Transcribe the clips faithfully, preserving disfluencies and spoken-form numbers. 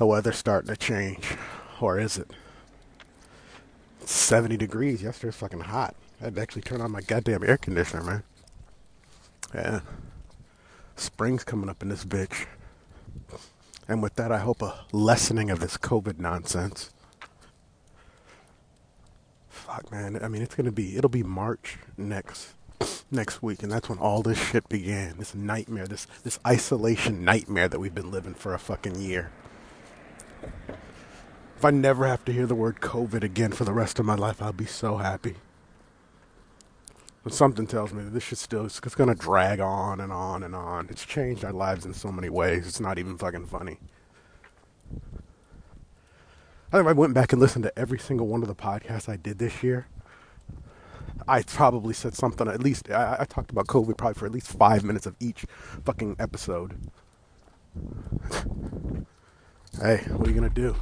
The weather's starting to change. Or is it? seventy degrees. Yesterday was fucking hot. I had to actually turn on my goddamn air conditioner, man. Yeah. Spring's coming up in this bitch. And with that, I hope a lessening of this COVID nonsense. Fuck, man. I mean, it's going to be, it'll be March next next week. And that's when all this shit began. This nightmare, this, this isolation nightmare that we've been living for a fucking year. If I never have to hear the word COVID again for the rest of my life, I'll be so happy. But something tells me that this shit still is going to drag on and on and on. It's changed our lives in so many ways. It's not even fucking funny. I think if I went back and listened to every single one of the podcasts I did this year, I probably said something, at least, I, I talked about COVID probably for at least five minutes of each fucking episode. Hey, what are you going to do?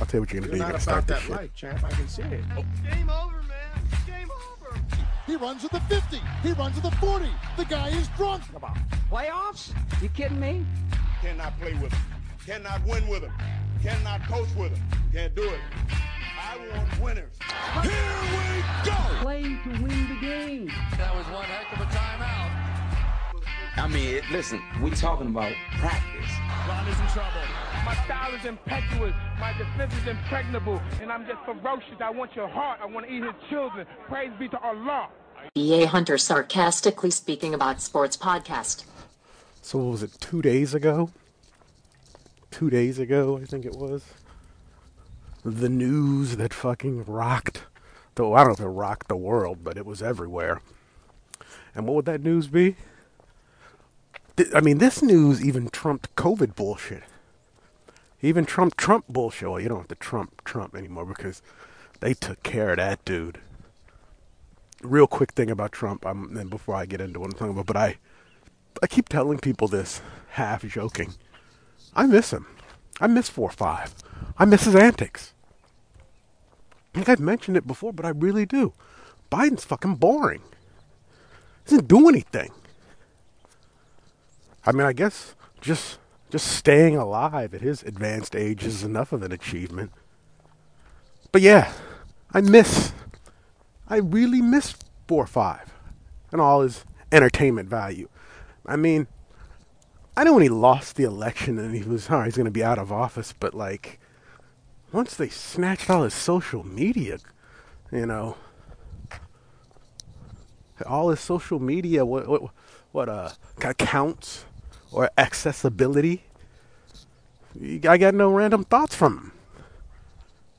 I'll tell you what you're going to do. You're going to start this shit. You're not about that life, champ. I can see it. Game over, man. Game over. He runs at the fifty. He runs at the forty. The guy is drunk. Come on. Playoffs? You kidding me? Cannot play with him. Cannot win with him. Cannot coach with him. Can't do it. I want winners. Here we go. Play to win the game. That was one heck of a timeout. I mean, it, listen, we're talking about practice. Ron is in trouble. My style is impetuous. My defense is impregnable. And I'm just ferocious. I want your heart. I want to eat his children. Praise be to Allah. E A. Hunter sarcastically speaking about sports podcast. So what was it, two days ago? Two days ago, I think it was. The news that fucking rocked. Though I don't know if it rocked the world, but it was everywhere. And what would that news be? I mean, this news even trumped COVID bullshit. Even Trump, Trump bullshit. Well, you don't have to Trump, Trump anymore because they took care of that dude. Real quick thing about Trump, I'm, and before I get into what I'm talking about, but I, I keep telling people this, half joking. I miss him. I miss four five. I miss his antics. I think I've mentioned it before, but I really do. Biden's fucking boring. He doesn't do anything. I mean, I guess just just staying alive at his advanced age is enough of an achievement. But yeah, I miss, I really miss four five and all his entertainment value. I mean, I know when he lost the election and he was, oh, he's going to be out of office, but like, once they snatched all his social media, you know, all his social media, what, what, what, uh, accounts, or accessibility. I got no random thoughts from him.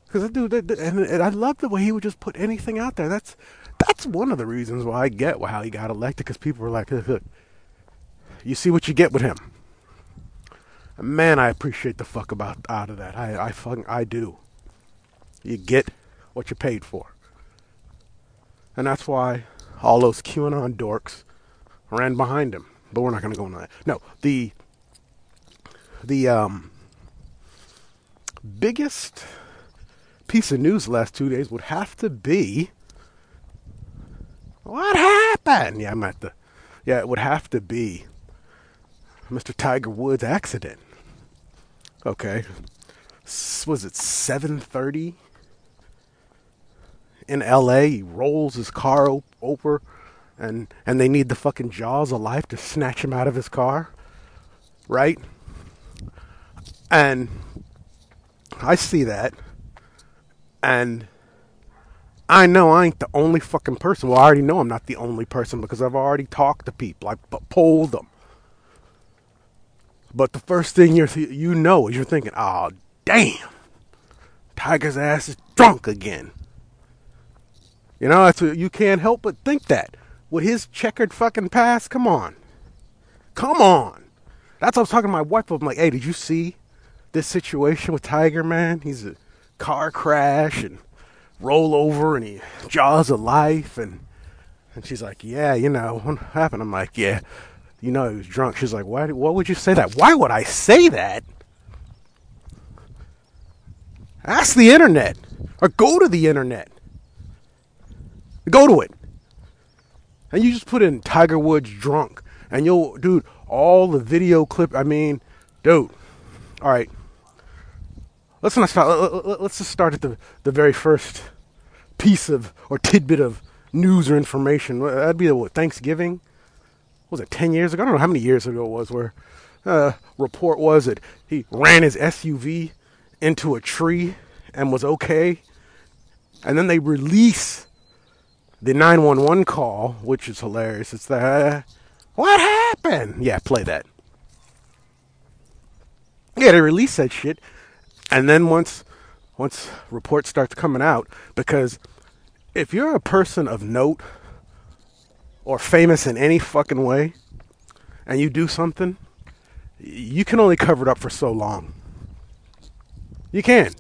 Because I do, and I love the way he would just put anything out there. That's that's one of the reasons why I get how he got elected. Because people were like, look, you see what you get with him. Man, I appreciate the fuck about out of that. I, I fucking I do. You get what you paid for, and that's why all those QAnon dorks ran behind him. But we're not going to go into that. No, the the um, biggest piece of news the last two days would have to be what happened. Yeah, I'm at the. Yeah, it would have to be Mister Tiger Woods' accident. Okay, was it seven thirty in L A? He rolls his car op- over. And and they need the fucking jaws of life to snatch him out of his car, right? And I see that, and I know I ain't the only fucking person. Well, I already know I'm not the only person because I've already talked to people. I polled them. But the first thing you th- you know is you're thinking, oh, damn, Tiger's ass is drunk again. You know, that's what, you can't help but think that. With his checkered fucking past, come on. Come on. That's what I was talking to my wife. I'm like, hey, did you see this situation with Tiger, man? He's a car crash and rollover and he jaws of life. And and she's like, yeah, you know, what happened? I'm like, yeah, you know, he was drunk. She's like, why, why would you say that? Why would I say that? Ask the internet or go to the internet. Go to it. And you just put in Tiger Woods drunk. And you'll, dude, all the video clip. I mean, dude. All right. let's not start. Let's just start at the, the very first piece of or tidbit of news or information. That'd be what, Thanksgiving? What was it, ten years ago? I don't know how many years ago it was, where uh, report was that he ran his S U V into a tree and was okay. And then they release the nine one one call, which is hilarious. It's the, uh, what happened? Yeah, play that. Yeah, they release that shit. And then once once reports start coming out, because if you're a person of note or famous in any fucking way and you do something, you can only cover it up for so long. You can.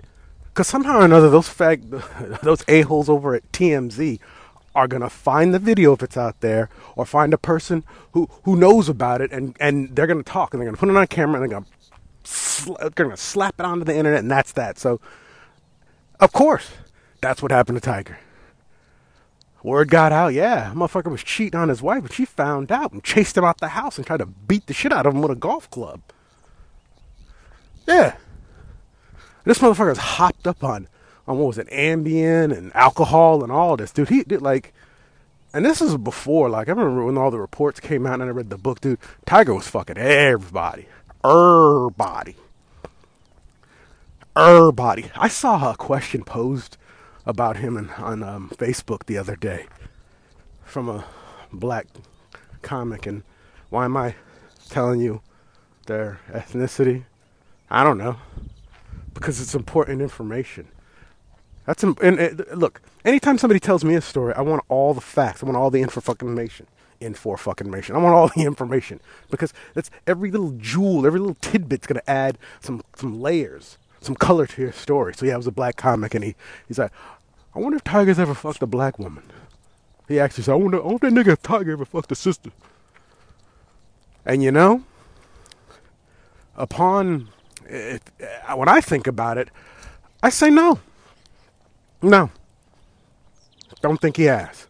Because somehow or another, those fag, those a-holes over at T M Z are going to find the video if it's out there, or find a person who, who knows about it, and, and they're going to talk, and they're going to put it on camera, and they're going to Sla- gonna slap it onto the internet, and that's that. So, of course, that's what happened to Tiger. Word got out, yeah, motherfucker was cheating on his wife, and she found out and chased him out the house and tried to beat the shit out of him with a golf club. Yeah, this motherfucker's hopped up on on what was it, Ambien and alcohol and all this, dude. He did like, and this is before, like, I remember when all the reports came out and I read the book, dude. Tiger was fucking everybody. Er body. Er body. I saw a question posed about him in, on um, Facebook the other day from a black comic, and why am I telling you their ethnicity? I don't know, because it's important information. That's imp- and, and, look, anytime somebody tells me a story, I want all the facts. I want all the info fucking information. In for fucking information. I want all the information, because that's every little jewel, every little tidbit's gonna add some some layers, some color to your story. So yeah, it was a black comic, and he he's like, I wonder if Tiger's ever fucked a black woman. He actually said, I wonder, I wonder if that nigga Tiger ever fucked a sister. And you know, upon it, when I think about it, I say no, no. Don't think he has.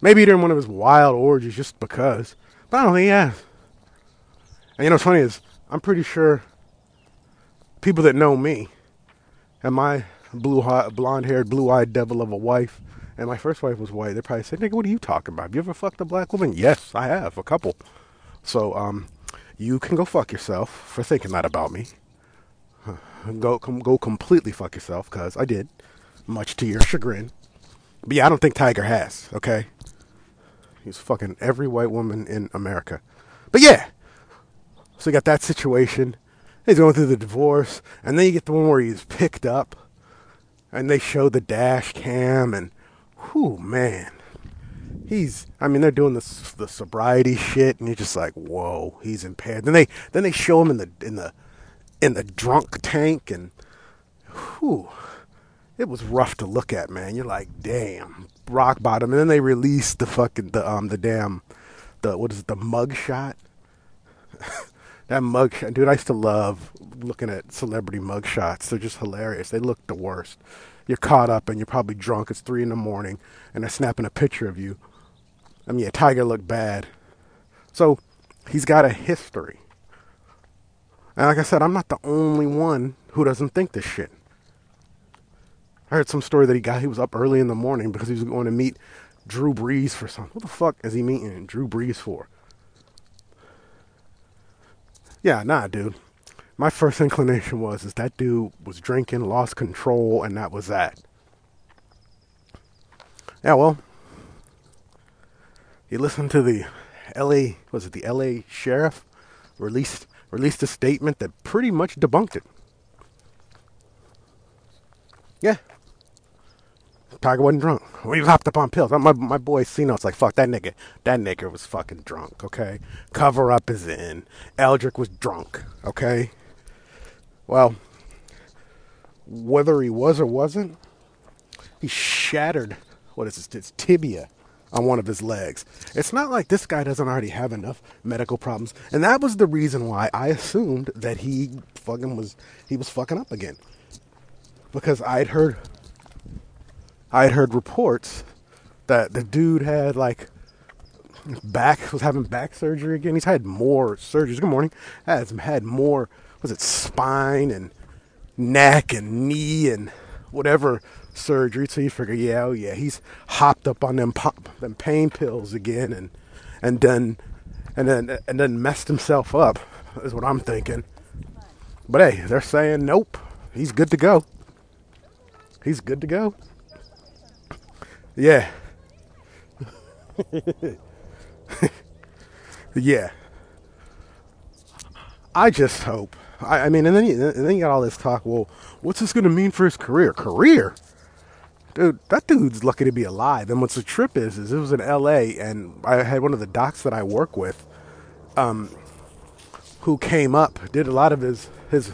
Maybe during one of his wild orgies, just because. But I don't think he has. And you know what's funny is, I'm pretty sure people that know me and my blue, blonde-haired, blue-eyed devil of a wife, and my first wife was white, they probably say, nigga, what are you talking about? Have you ever fucked a black woman? Yes, I have, a couple. So, um, you can go fuck yourself for thinking that about me. Go, com- go completely fuck yourself, because I did, much to your chagrin. But yeah, I don't think Tiger has, okay? He's fucking every white woman in America. But yeah, so you got that situation. He's going through the divorce. And then you get the one where he's picked up. And they show the dash cam. And, whew, man. He's, I mean, they're doing the, the sobriety shit. And you're just like, whoa, he's impaired. Then they then they show him in the, in the, in the drunk tank. And, whew. It was rough to look at, man. You're like, damn, rock bottom. And then they released the fucking, the, um, the damn, the, what is it, the mug shot? That mug shot. Dude, I used to love looking at celebrity mug shots. They're just hilarious. They look the worst. You're caught up and you're probably drunk. It's three in the morning and they're snapping a picture of you. I mean, yeah, Tiger looked bad. So he's got a history. And like I said, I'm not the only one who doesn't think this shit. I heard some story that he got, he was up early in the morning because he was going to meet Drew Brees for something. What the fuck is he meeting Drew Brees for? Yeah, nah, dude. My first inclination was, is that dude was drinking, lost control, and that was that. Yeah, well, you listen to the L A, was it the L A sheriff, released, released a statement that pretty much debunked it. Yeah. Tiger wasn't drunk. We hopped up on pills. My my boy Ceno's like, fuck that nigga. That nigga was fucking drunk, okay? Cover up is in. Eldrick was drunk, okay? Well, whether he was or wasn't, he shattered, what is this, his tibia on one of his legs. It's not like this guy doesn't already have enough medical problems. And that was the reason why I assumed that he fucking was, he was fucking up again. Because I'd heard, I'd heard reports that the dude had like back was having back surgery again. He's had more surgeries. Good morning. Has had more. Was it spine and neck and knee and whatever surgery. So you figure, yeah, oh yeah, he's hopped up on them pop, them pain pills again, and and done and then and then messed himself up, is what I'm thinking. But hey, they're saying nope, he's good to go. He's good to go. Yeah. Yeah. I just hope. I, I mean, and then, you, and then you got all this talk. Well, what's this going to mean for his career? Career? Dude, that dude's lucky to be alive. And what's the trip is, is it was in L A, and I had one of the docs that I work with um, who came up, did a lot of his his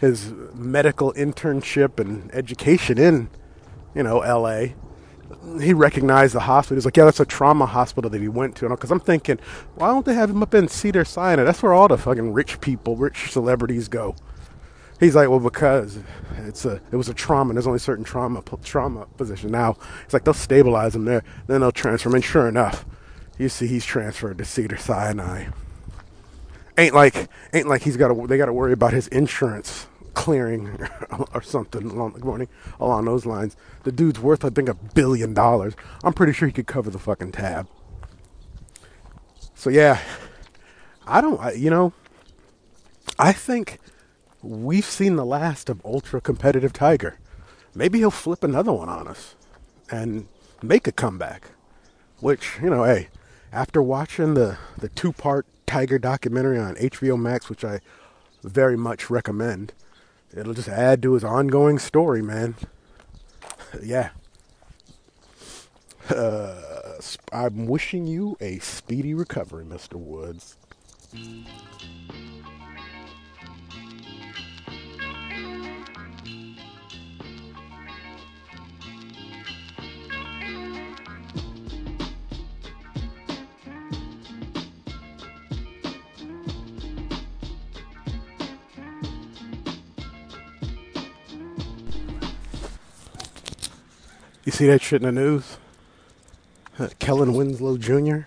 his medical internship and education in, you know, L A. He recognized the hospital. He's like, yeah, that's a trauma hospital that he went to. And because I'm thinking, why don't they have him up in Cedars-Sinai? That's where all the fucking rich people, rich celebrities go. He's like, well, because it's a, it was a trauma, and there's only certain trauma trauma position. Now, it's like they'll stabilize him there, then they'll transfer him. And sure enough, you see he's transferred to Cedars-Sinai. Ain't like, ain't like he's got to, they got to worry about his insurance clearing or something along, along those lines. The dude's worth, I think, a billion dollars. I'm pretty sure he could cover the fucking tab. So yeah, I don't, I, you know, I think we've seen the last of ultra competitive Tiger. Maybe he'll flip another one on us and make a comeback, which, you know, hey, after watching the, the two part Tiger documentary on H B O Max, which I very much recommend. It'll just add to his ongoing story, man. Yeah. Uh, I'm wishing you a speedy recovery, Mister Woods. You see that shit in the news? Uh, Kellen Winslow Junior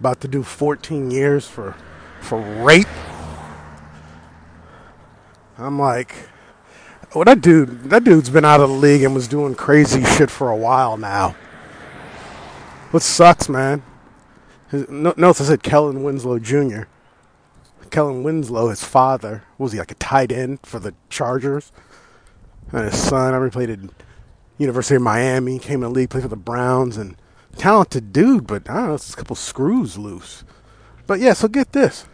about to do fourteen years for for rape. I'm like, well, that dude, that dude's been out of the league and was doing crazy shit for a while now. What sucks, man? Notice I said Kellen Winslow Junior Kellen Winslow, his father, what was he, like a tight end for the Chargers? And his son, I remember, played at University of Miami, came in the league, played for the Browns, and talented dude, but I don't know, it's a couple screws loose. But yeah, so get this.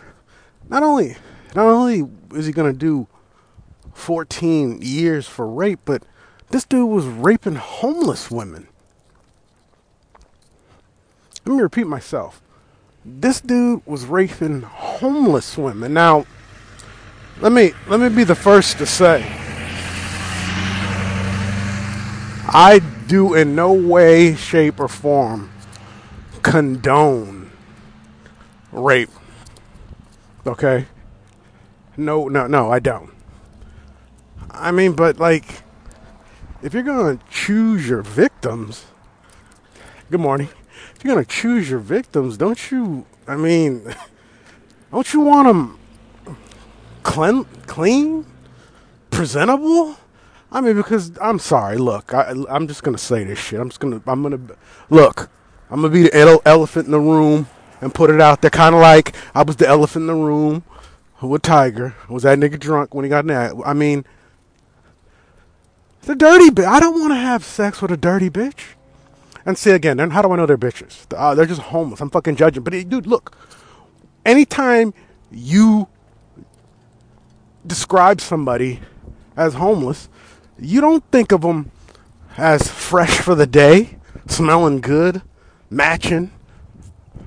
Not only not only is he going to do fourteen years for rape, but this dude was raping homeless women. Let me repeat myself. This dude was raping homeless women. Now, let me let me be the first to say, I do in no way, shape, or form condone rape. Okay? No, no, no, I don't. I mean, but like, if you're going to choose your victims, good morning. If you're going to choose your victims, don't you, I mean, don't you want them clean, clean, presentable? I mean, because I'm sorry. Look, I, I'm just gonna say this shit. I'm just gonna. I'm gonna look. I'm gonna be the ele- elephant in the room and put it out there, kind of like I was the elephant in the room with Tiger. Was that nigga drunk when he got in there? I mean, the dirty bitch. I don't want to have sex with a dirty bitch. And see again, then how do I know they're bitches? Uh, they're just homeless. I'm fucking judging. But it, dude, look. Anytime you describe somebody as homeless, you don't think of them as fresh for the day, smelling good, matching,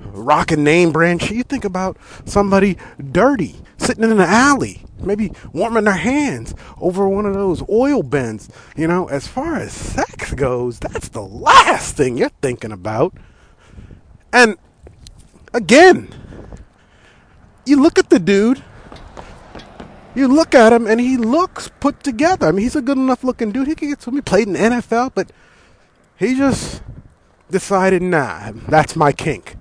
rocking name brand shit. You think about somebody dirty, sitting in an alley, maybe warming their hands over one of those oil bins. You know, as far as sex goes, that's the last thing you're thinking about. And again, you look at the dude. You look at him, and he looks put together. I mean, he's a good enough looking dude. He could get to me, played in the N F L, but he just decided, nah, that's my kink.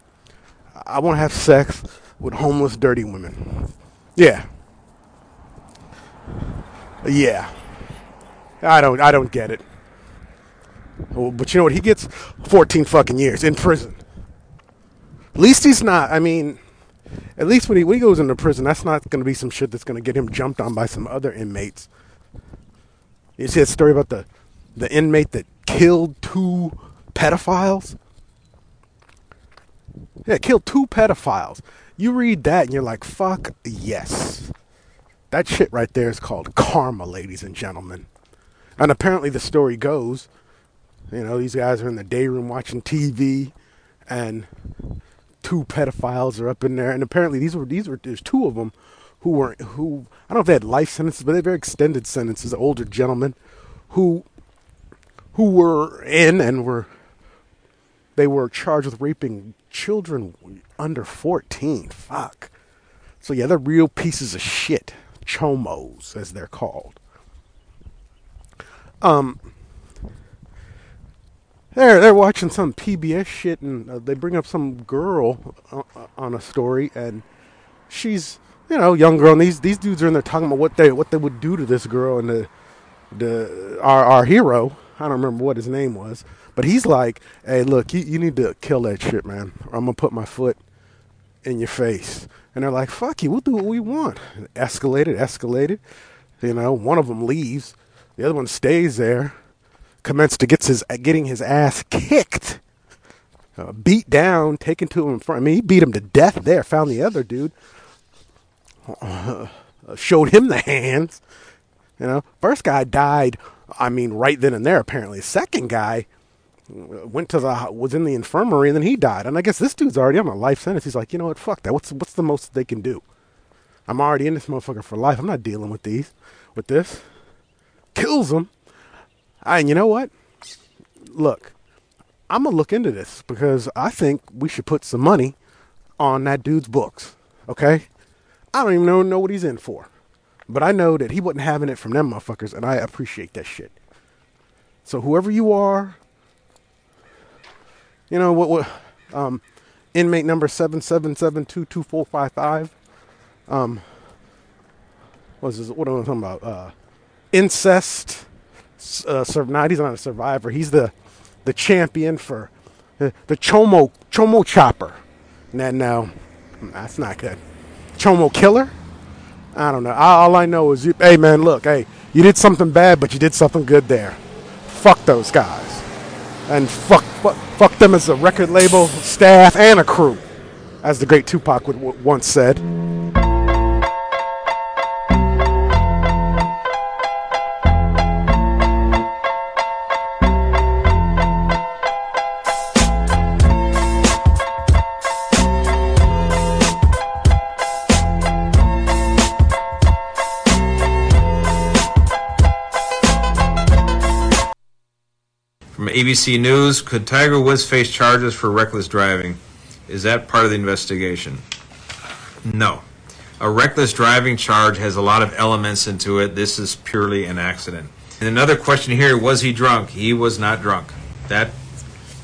I want to have sex with homeless, dirty women. Yeah. Yeah. I don't I don't get it. But you know what? He gets fourteen fucking years in prison. At least he's not, I mean, at least when he, when he goes into prison, that's not going to be some shit that's going to get him jumped on by some other inmates. You see that story about the, the inmate that killed two pedophiles? Yeah, killed two pedophiles. You read that and you're like, fuck yes. That shit right there is called karma, ladies and gentlemen. And apparently the story goes, you know, these guys are in the day room watching T V and two pedophiles are up in there, and apparently these were these were there's two of them who were who I don't know if they had life sentences, but they had very extended sentences. Older gentlemen who who were in and were they were charged with raping children under fourteen. Fuck. So yeah, they're real pieces of shit, chomos as they're called. Um. They're, they're watching some P B S shit, and uh, they bring up some girl uh, on a story, and she's, you know, young girl, and these, these dudes are in there talking about what they what they would do to this girl, and the the our, our hero, I don't remember what his name was, but he's like, hey, look, you, you need to kill that shit, man, or I'm going to put my foot in your face. And they're like, fuck you, we'll do what we want. And escalated, escalated, you know, one of them leaves, the other one stays there. Commenced to get his getting his ass kicked, uh, beat down, taken to him in front. I mean, he beat him to death there. Found the other dude, uh, showed him the hands. You know, first guy died. I mean, right then and there. Apparently, second guy went to the was in the infirmary, and then he died. And I guess this dude's already on a life sentence. He's like, you know what? Fuck that. What's what's the most they can do? I'm already in this motherfucker for life. I'm not dealing with these, with this. Kills him. And you know what? Look, I'm going to look into this because I think we should put some money on that dude's books, okay? I don't even know, know what he's in for. But I know that he wasn't having it from them motherfuckers, and I appreciate that shit. So whoever you are, you know, what? what um, inmate number seven seven seven two two four five five. Um, what, is this, what am I talking about? Uh, incest. Uh, not, he's not a survivor. He's the, the champion for uh, the chomo chomo chopper. Now, no, that's not good. Chomo killer. I don't know. All I know is, you, hey man, look, hey, you did something bad, but you did something good there. Fuck those guys, and fuck fuck, fuck them as a record label, staff, and a crew, as the great Tupac would, would once said. A B C News, could Tiger Woods face charges for reckless driving? Is that part of the investigation? No. A reckless driving charge has a lot of elements into it. This is purely an accident. And another question here, was he drunk? He was not drunk. That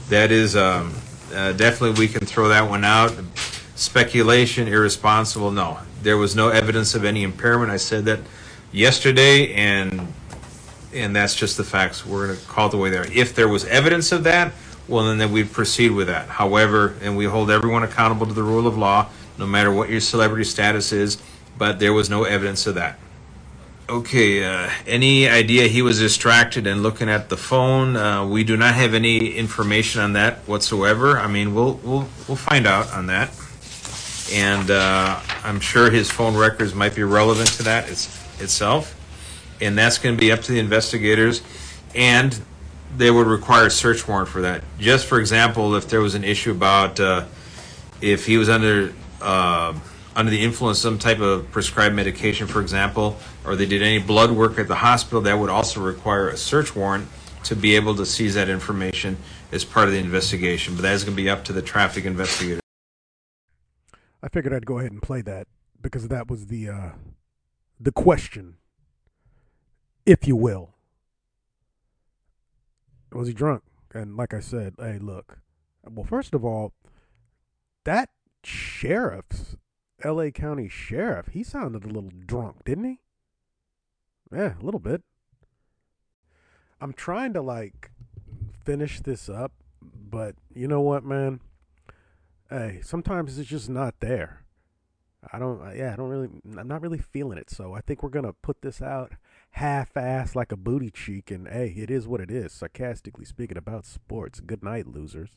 That is um, uh, definitely we can throw that one out. Speculation, irresponsible, no. There was no evidence of any impairment. I said that yesterday, and... and that's just the facts. We're going to call it the way they are. If there was evidence of that, well, then, then we'd proceed with that. However, and we hold everyone accountable to the rule of law, no matter what your celebrity status is, but there was no evidence of that. Okay, uh, any idea he was distracted and looking at the phone? Uh, we do not have any information on that whatsoever. I mean, we'll we'll, we'll find out on that. And uh, I'm sure his phone records might be relevant to that it's, itself. And that's going to be up to the investigators, and they would require a search warrant for that. Just for example, if there was an issue about uh, if he was under uh, under the influence of some type of prescribed medication, for example, or they did any blood work at the hospital, that would also require a search warrant to be able to seize that information as part of the investigation. But that is going to be up to the traffic investigator. I figured I'd go ahead and play that because that was the uh, the question. If you will. Was he drunk? And like I said, hey, look. Well, first of all, that sheriff's, L A County sheriff, he sounded a little drunk, didn't he? Yeah, a little bit. I'm trying to like finish this up, but you know what, man? Hey, sometimes it's just not there. I don't, yeah, I don't really, I'm not really feeling it. So I think we're going to put this out half-assed like a booty cheek. And hey, it is what it is. Sarcastically speaking about sports. Good night, losers.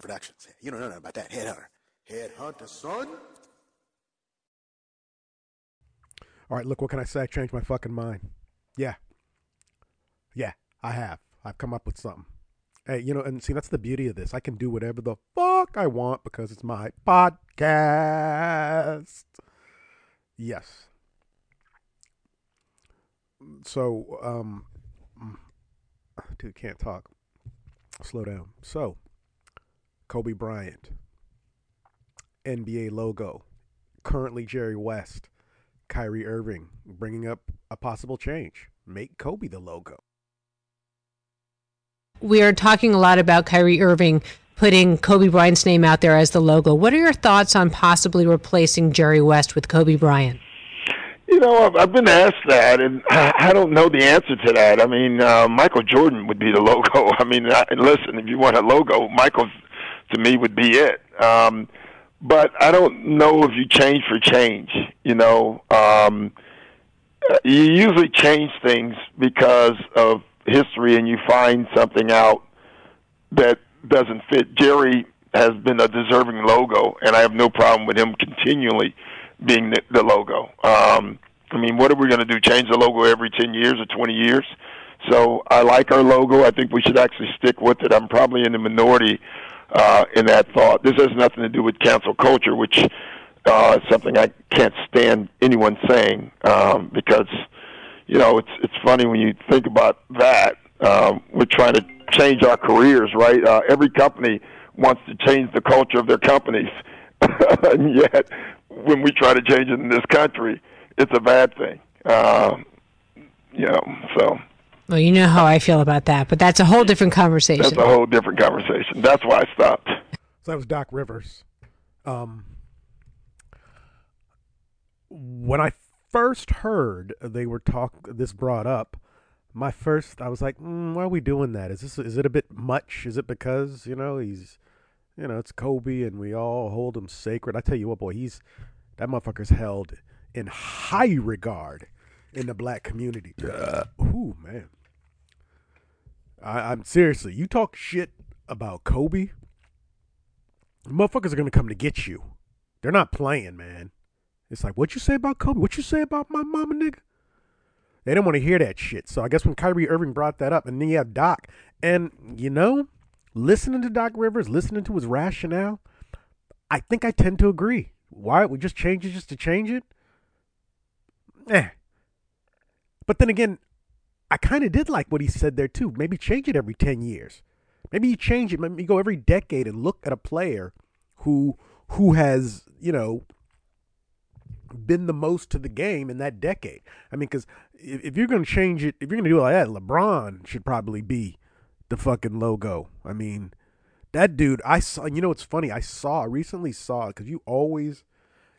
Productions. You don't know nothing about that. Headhunter. Headhunter, son. All right, look, what can I say? I changed my fucking mind. Yeah. Yeah, I have. I've come up with something. Hey, you know, and see, that's the beauty of this. I can do whatever the fuck I want because it's my podcast. Yes. So, um, dude, can't talk. Slow down. So, Kobe Bryant, N B A logo, currently Jerry West, Kyrie Irving, bringing up a possible change. Make Kobe the logo. We are talking a lot about Kyrie Irving putting Kobe Bryant's name out there as the logo. What are your thoughts on possibly replacing Jerry West with Kobe Bryant? You know, I've been asked that, and I don't know the answer to that. I mean, uh, Michael Jordan would be the logo. I mean, I, listen, if you want a logo, Michael's to me would be it. Um, but I don't know if you change for change, you know. Um, you usually change things because of history and you find something out that doesn't fit. Jerry has been a deserving logo, and I have no problem with him continually being the, the logo. Um, I mean, what are we going to do, change the logo every ten years or twenty years? So I like our logo. I think we should actually stick with it. I'm probably in the minority Uh, in that thought. This has nothing to do with cancel culture, which uh, is something I can't stand anyone saying, um, because, you know, it's it's funny when you think about that. Um, we're trying to change our careers, right? Uh, every company wants to change the culture of their companies, and yet when we try to change it in this country, it's a bad thing. Uh, you know, so... Well, you know how I feel about that, but that's a whole different conversation. That's a whole different conversation. That's why I stopped. So that was Doc Rivers. Um, when I first heard they were talk this brought up, my first I was like, mm, "Why are we doing that? Is this is it a bit much? Is it because you know he's, you know, it's Kobe and we all hold him sacred?" I tell you what, boy, he's that motherfucker's held in high regard in the black community. Uh, ooh, man. I, I'm seriously, you talk shit about Kobe, motherfuckers are going to come to get you. They're not playing, man. It's like, what you say about Kobe? What you say about my mama, nigga? They didn't want to hear that shit. So I guess when Kyrie Irving brought that up, and then you have Doc, and you know, listening to Doc Rivers, listening to his rationale, I think I tend to agree. Why? We just change it just to change it? Eh. But then again, I kind of did like what he said there, too. Maybe change it every ten years. Maybe you change it. Maybe you go every decade and look at a player who who has, you know, been the most to the game in that decade. I mean, because if, if you're going to change it, if you're going to do it like that, LeBron should probably be the fucking logo. I mean, that dude, I saw, you know, it's funny. I saw, I recently saw, because you always,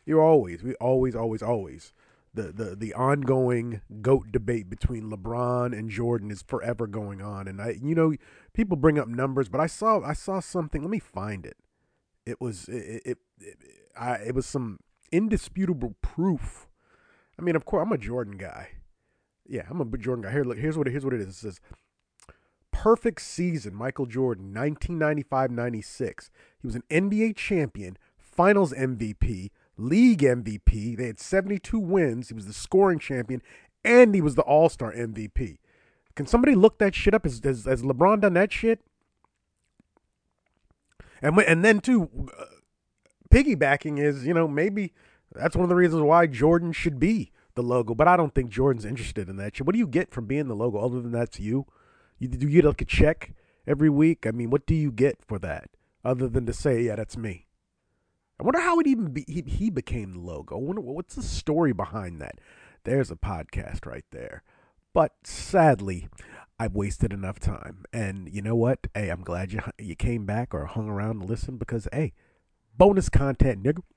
you're always, we always, always, always. The, the the ongoing GOAT debate between LeBron and Jordan is forever going on. And, I you know, people bring up numbers, but I saw I saw something. Let me find it. It was it it, it, I, it was some indisputable proof. I mean, of course, I'm a Jordan guy. Yeah, I'm a Jordan guy. Here, look, here's what, here's what it is. It says, perfect season, Michael Jordan, nineteen ninety-five ninety-six. He was an N B A champion, finals M V P, league M V P. They had seventy-two wins. He was the scoring champion, and he was the all-star M V P. Can somebody look that shit up? Has, has, has LeBron done that shit? And and then, too, uh, piggybacking is, you know, maybe That's one of the reasons why Jordan should be the logo. But I don't think Jordan's interested in that shit. What do you get from being the logo other than that's you? You do you get like a check every week? I mean, what do you get for that other than to say, yeah, that's me? I wonder how it even be, he, he became the logo. I wonder what's the story behind that. There's a podcast right there. But sadly, I've wasted enough time. And you know what? Hey, I'm glad you you came back or hung around to listen because, hey, bonus content, nigga.